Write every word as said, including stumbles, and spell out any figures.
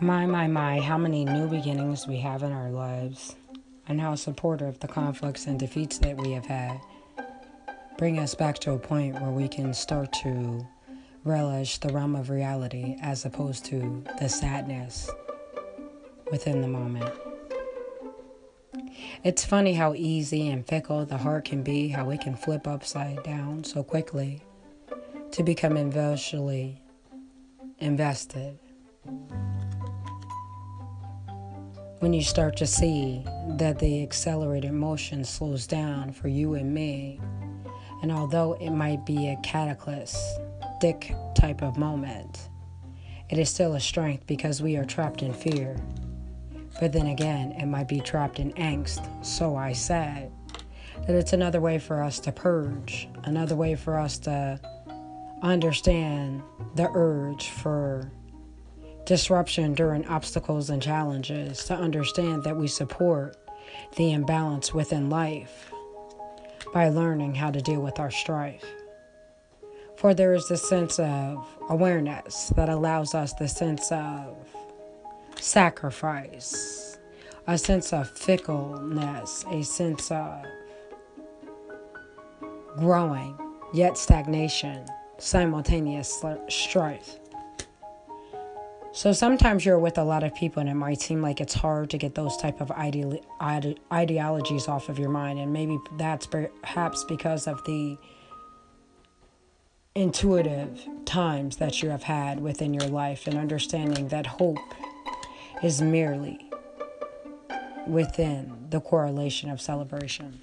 My, my, my, how many new beginnings we have in our lives, and how supportive the conflicts and defeats that we have had bring us back to a point where we can start to relish the realm of reality as opposed to the sadness within the moment. It's funny how easy and fickle the heart can be, how it can flip upside down so quickly to become emotionally invested. When you start to see that the accelerated motion slows down for you and me, and although it might be a cataclysmic type of moment, it is still a strength because we are trapped in fear. But then again, it might be trapped in angst. So I said that it's another way for us to purge, another way for us to understand the urge for disruption during obstacles and challenges, to understand that we support the imbalance within life by learning how to deal with our strife. For there is this sense of awareness that allows us the sense of sacrifice, a sense of fickleness, a sense of growing, yet stagnation, simultaneous strife. So sometimes you're with a lot of people and it might seem like it's hard to get those type of ide- ide- ideologies off of your mind. And maybe that's perhaps because of the intuitive times that you have had within your life, and understanding that hope is merely within the correlation of celebration.